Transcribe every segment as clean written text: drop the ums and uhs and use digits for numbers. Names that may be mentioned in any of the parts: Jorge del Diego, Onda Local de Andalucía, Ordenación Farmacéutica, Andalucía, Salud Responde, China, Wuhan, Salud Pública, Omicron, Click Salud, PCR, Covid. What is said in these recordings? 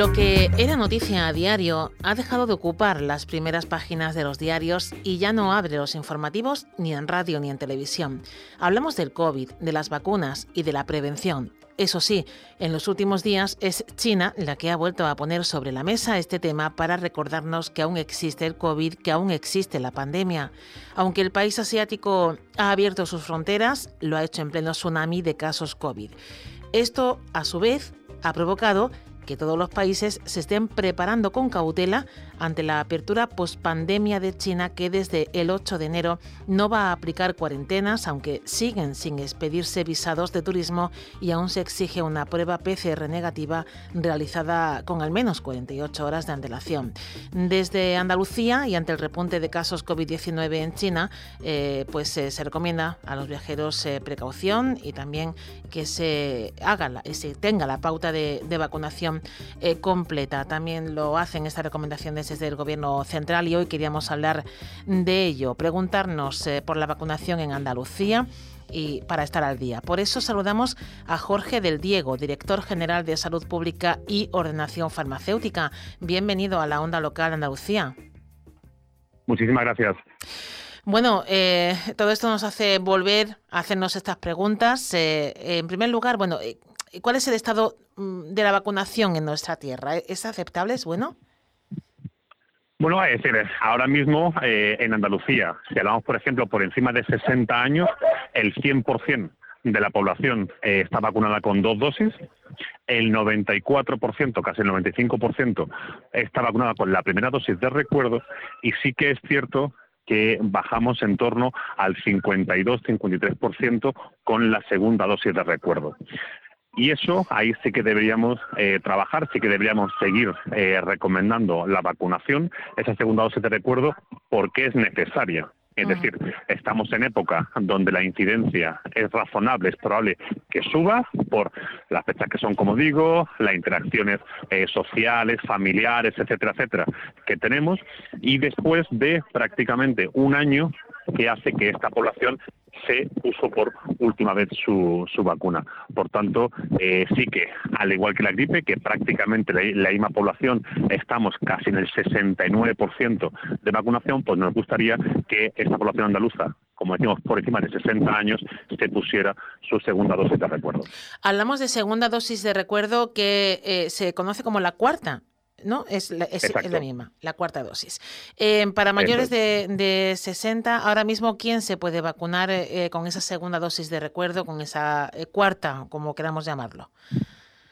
Lo que era noticia a diario ha dejado de ocupar las primeras páginas de los diarios y ya no abre los informativos ni en radio ni en televisión. Hablamos del COVID, de las vacunas y de la prevención. Eso sí, en los últimos días es China la que ha vuelto a poner sobre la mesa este tema para recordarnos que aún existe el COVID, que aún existe la pandemia. Aunque el país asiático ha abierto sus fronteras, lo ha hecho en pleno tsunami de casos COVID. Esto, a su vez, ha provocado que todos los países se estén preparando con cautela ante la apertura pospandemia de China, que desde el 8 de enero no va a aplicar cuarentenas, aunque siguen sin expedirse visados de turismo y aún se exige una prueba PCR negativa realizada con al menos 48 horas de antelación. Desde Andalucía y ante el repunte de casos COVID-19 en China, se recomienda a los viajeros precaución y también que se tenga la pauta de vacunación completa. También lo hacen estas recomendaciones desde el Gobierno central y hoy queríamos hablar de ello, preguntarnos por la vacunación en Andalucía y para estar al día. Por eso saludamos a Jorge del Diego, director general de Salud Pública y Ordenación Farmacéutica. Bienvenido a la Onda Local de Andalucía. Muchísimas gracias. Bueno, todo esto nos hace volver a hacernos estas preguntas. En primer lugar, ¿cuál es el estado de la vacunación en nuestra tierra? ¿Es aceptable? ¿Es bueno? Bueno, es decir, ahora mismo en Andalucía, si hablamos, por ejemplo, por encima de 60 años, el 100% de la población está vacunada con 2 dosis, el 94%, casi el 95%, está vacunada con la primera dosis de recuerdo, y sí que es cierto que bajamos en torno al 52-53% con la segunda dosis de recuerdo. Y eso, ahí sí que deberíamos trabajar, sí que deberíamos seguir recomendando la vacunación, esa segunda dosis de recuerdo, porque es necesaria. Es decir, estamos en época donde la incidencia es razonable, es probable que suba por las fechas que son, como digo, las interacciones sociales, familiares, etcétera, etcétera, que tenemos. Y después de prácticamente un año que hace que esta población se puso por última vez su vacuna. Por tanto, sí que, al igual que la gripe, que prácticamente la misma población estamos casi en el 69% de vacunación, pues nos gustaría que esta población andaluza, como decimos, por encima de 60 años, se pusiera su segunda dosis de recuerdo. Hablamos de segunda dosis de recuerdo que se conoce como la cuarta. ¿No? Es la misma, la cuarta dosis. Para mayores de 60, ahora mismo, ¿quién se puede vacunar con esa segunda dosis de recuerdo, con esa cuarta, como queramos llamarlo?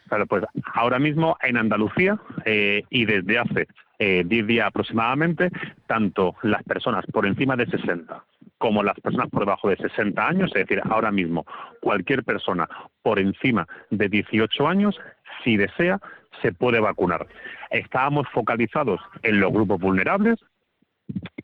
Claro, pues ahora mismo en Andalucía y desde hace 10 días aproximadamente, tanto las personas por encima de 60 como las personas por debajo de 60 años, es decir, ahora mismo cualquier persona por encima de 18 años, si desea, se puede vacunar. Estábamos focalizados en los grupos vulnerables,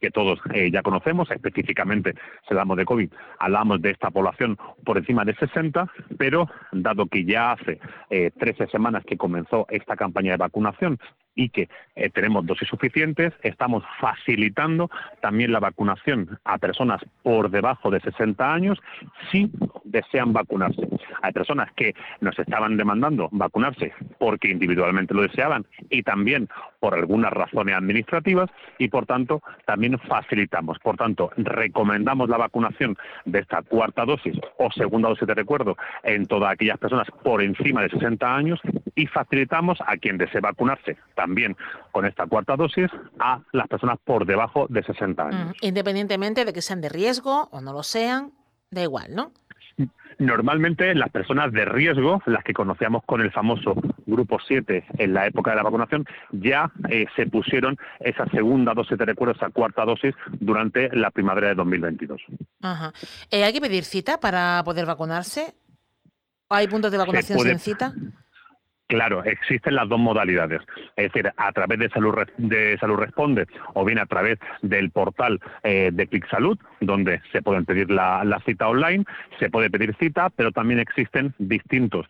que todos ya conocemos, específicamente si hablamos de COVID, hablamos de esta población por encima de 60, pero dado que ya hace 13 semanas que comenzó esta campaña de vacunación y que tenemos dosis suficientes, estamos facilitando también la vacunación a personas por debajo de 60 años si desean vacunarse. Hay personas que nos estaban demandando vacunarse porque individualmente lo deseaban y también por algunas razones administrativas y, por tanto, también facilitamos. Por tanto, recomendamos la vacunación de esta cuarta dosis o segunda dosis de recuerdo en todas aquellas personas por encima de 60 años y facilitamos a quien desee vacunarse también con esta cuarta dosis a las personas por debajo de 60 años. Independientemente de que sean de riesgo o no lo sean, da igual, ¿no? Normalmente las personas de riesgo, las que conocíamos con el famoso grupo 7 en la época de la vacunación, ya se pusieron esa segunda dosis de recuerdo, esa cuarta dosis, durante la primavera de 2022. Ajá. ¿Hay que pedir cita para poder vacunarse? ¿Hay puntos de vacunación sin cita? Claro, existen las dos modalidades, es decir, a través de Salud Responde o bien a través del portal de Click Salud, donde se pueden pedir la cita online, se puede pedir cita, pero también existen distintos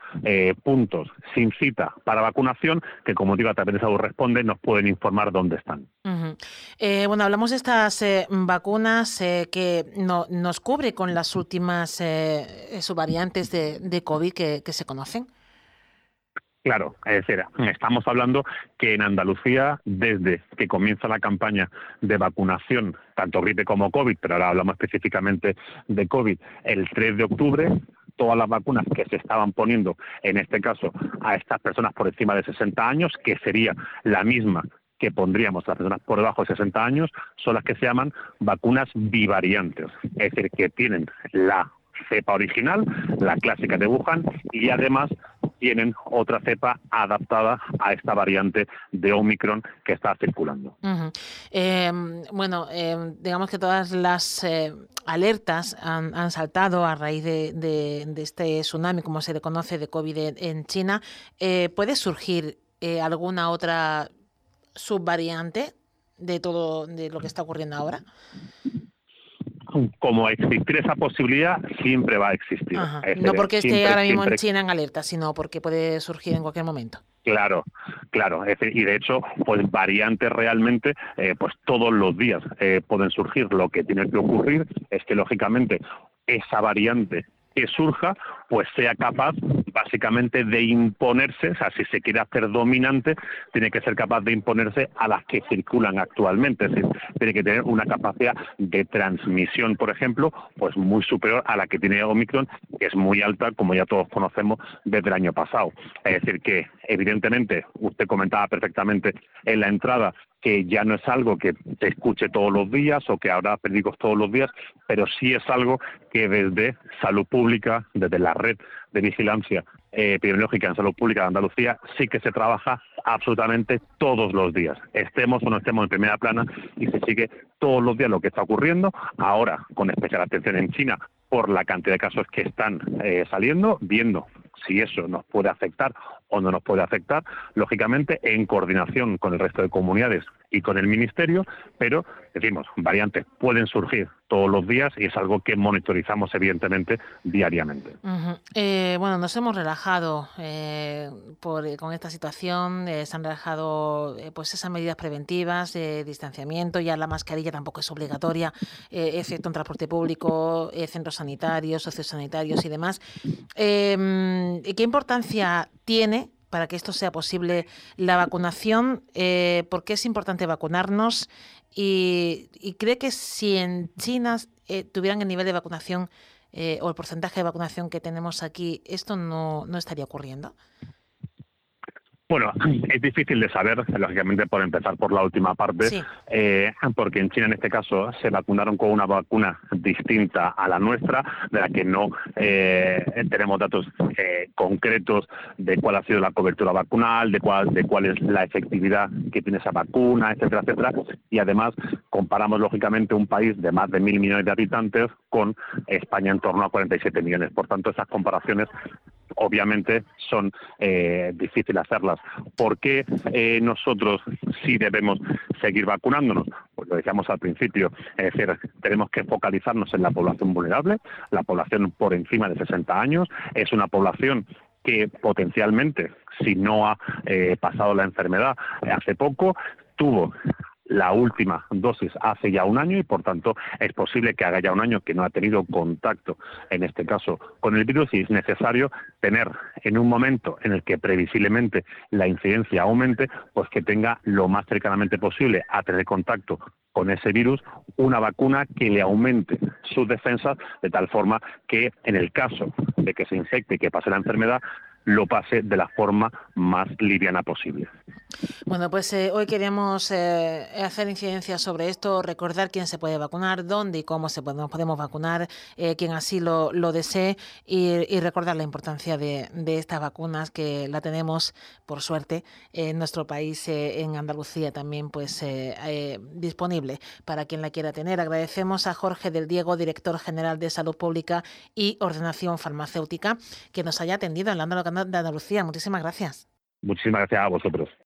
puntos sin cita para vacunación que, como digo, a través de Salud Responde nos pueden informar dónde están. Uh-huh. Hablamos de estas vacunas que nos cubre con las últimas subvariantes de COVID que se conocen. Claro, es decir, estamos hablando que en Andalucía, desde que comienza la campaña de vacunación, tanto gripe como COVID, pero ahora hablamos específicamente de COVID, el 3 de octubre, todas las vacunas que se estaban poniendo, en este caso, a estas personas por encima de 60 años, que sería la misma que pondríamos a las personas por debajo de 60 años, son las que se llaman vacunas bivariantes, es decir, que tienen la cepa original, la clásica de Wuhan, y además tienen otra cepa adaptada a esta variante de Omicron que está circulando. Uh-huh. Digamos que todas las alertas han saltado a raíz de este tsunami, como se le conoce, de COVID en China. ¿Puede surgir alguna otra subvariante de todo de lo que está ocurriendo ahora? Como existir esa posibilidad, siempre va a existir. Ajá. No porque esté ahora mismo en China en alerta, sino porque puede surgir en cualquier momento. Claro. Y de hecho, pues variantes realmente, pues todos los días pueden surgir. Lo que tiene que ocurrir es que, lógicamente, esa variante que surja, pues sea capaz básicamente de imponerse, o sea, si se quiere hacer dominante, tiene que ser capaz de imponerse a las que circulan actualmente, es decir, tiene que tener una capacidad de transmisión, por ejemplo, pues muy superior a la que tiene Omicron, que es muy alta, como ya todos conocemos, desde el año pasado. Es decir, que evidentemente, usted comentaba perfectamente en la entrada, que ya no es algo que se escuche todos los días o que habrá periódicos todos los días, pero sí es algo que desde Salud Pública, desde la Red de Vigilancia Epidemiológica en Salud Pública de Andalucía, sí que se trabaja absolutamente todos los días. Estemos o no estemos en primera plana y se sigue todos los días lo que está ocurriendo, ahora con especial atención en China por la cantidad de casos que están saliendo, viendo si eso nos puede afectar o no nos puede afectar, lógicamente en coordinación con el resto de comunidades y con el Ministerio, pero decimos, variantes pueden surgir todos los días y es algo que monitorizamos evidentemente diariamente. Uh-huh. Nos hemos relajado con esta situación, se han relajado esas medidas preventivas de distanciamiento, ya la mascarilla tampoco es obligatoria, excepto en transporte público, centros sanitarios, sociosanitarios y demás. ¿Qué importancia tiene, para que esto sea posible, la vacunación? ¿Por qué es importante vacunarnos? ¿Y cree que si en China tuvieran el nivel de vacunación o el porcentaje de vacunación que tenemos aquí, esto no estaría ocurriendo? Bueno, es difícil de saber, lógicamente, por empezar por la última parte, sí. Porque en China, en este caso, se vacunaron con una vacuna distinta a la nuestra, de la que no tenemos datos concretos de cuál ha sido la cobertura vacunal, de cuál es la efectividad que tiene esa vacuna, etcétera, etcétera. Y además, comparamos, lógicamente, un país de más de 1.000 millones de habitantes con España en torno a 47 millones. Por tanto, esas comparaciones obviamente son difíciles hacerlas. ¿Por qué nosotros sí debemos seguir vacunándonos? Pues lo decíamos al principio, es decir, tenemos que focalizarnos en la población vulnerable, la población por encima de 60 años, es una población que potencialmente, si no ha pasado la enfermedad hace poco, tuvo la última dosis hace ya un año y, por tanto, es posible que haga ya un año que no ha tenido contacto, en este caso, con el virus y es necesario tener, en un momento en el que previsiblemente la incidencia aumente, pues que tenga lo más cercanamente posible a tener contacto con ese virus una vacuna que le aumente sus defensas de tal forma que, en el caso de que se infecte y que pase la enfermedad, lo pase de la forma más liviana posible. Bueno, pues hoy queremos hacer incidencia sobre esto, recordar quién se puede vacunar, dónde y cómo nos podemos vacunar, quien así lo desee y recordar la importancia de estas vacunas que la tenemos, por suerte, en nuestro país, en Andalucía también disponible para quien la quiera tener. Agradecemos a Jorge del Diego, director general de Salud Pública y Ordenación Farmacéutica, que nos haya atendido en la Onda Local de Andalucía. Muchísimas gracias. Muchísimas gracias a vosotros.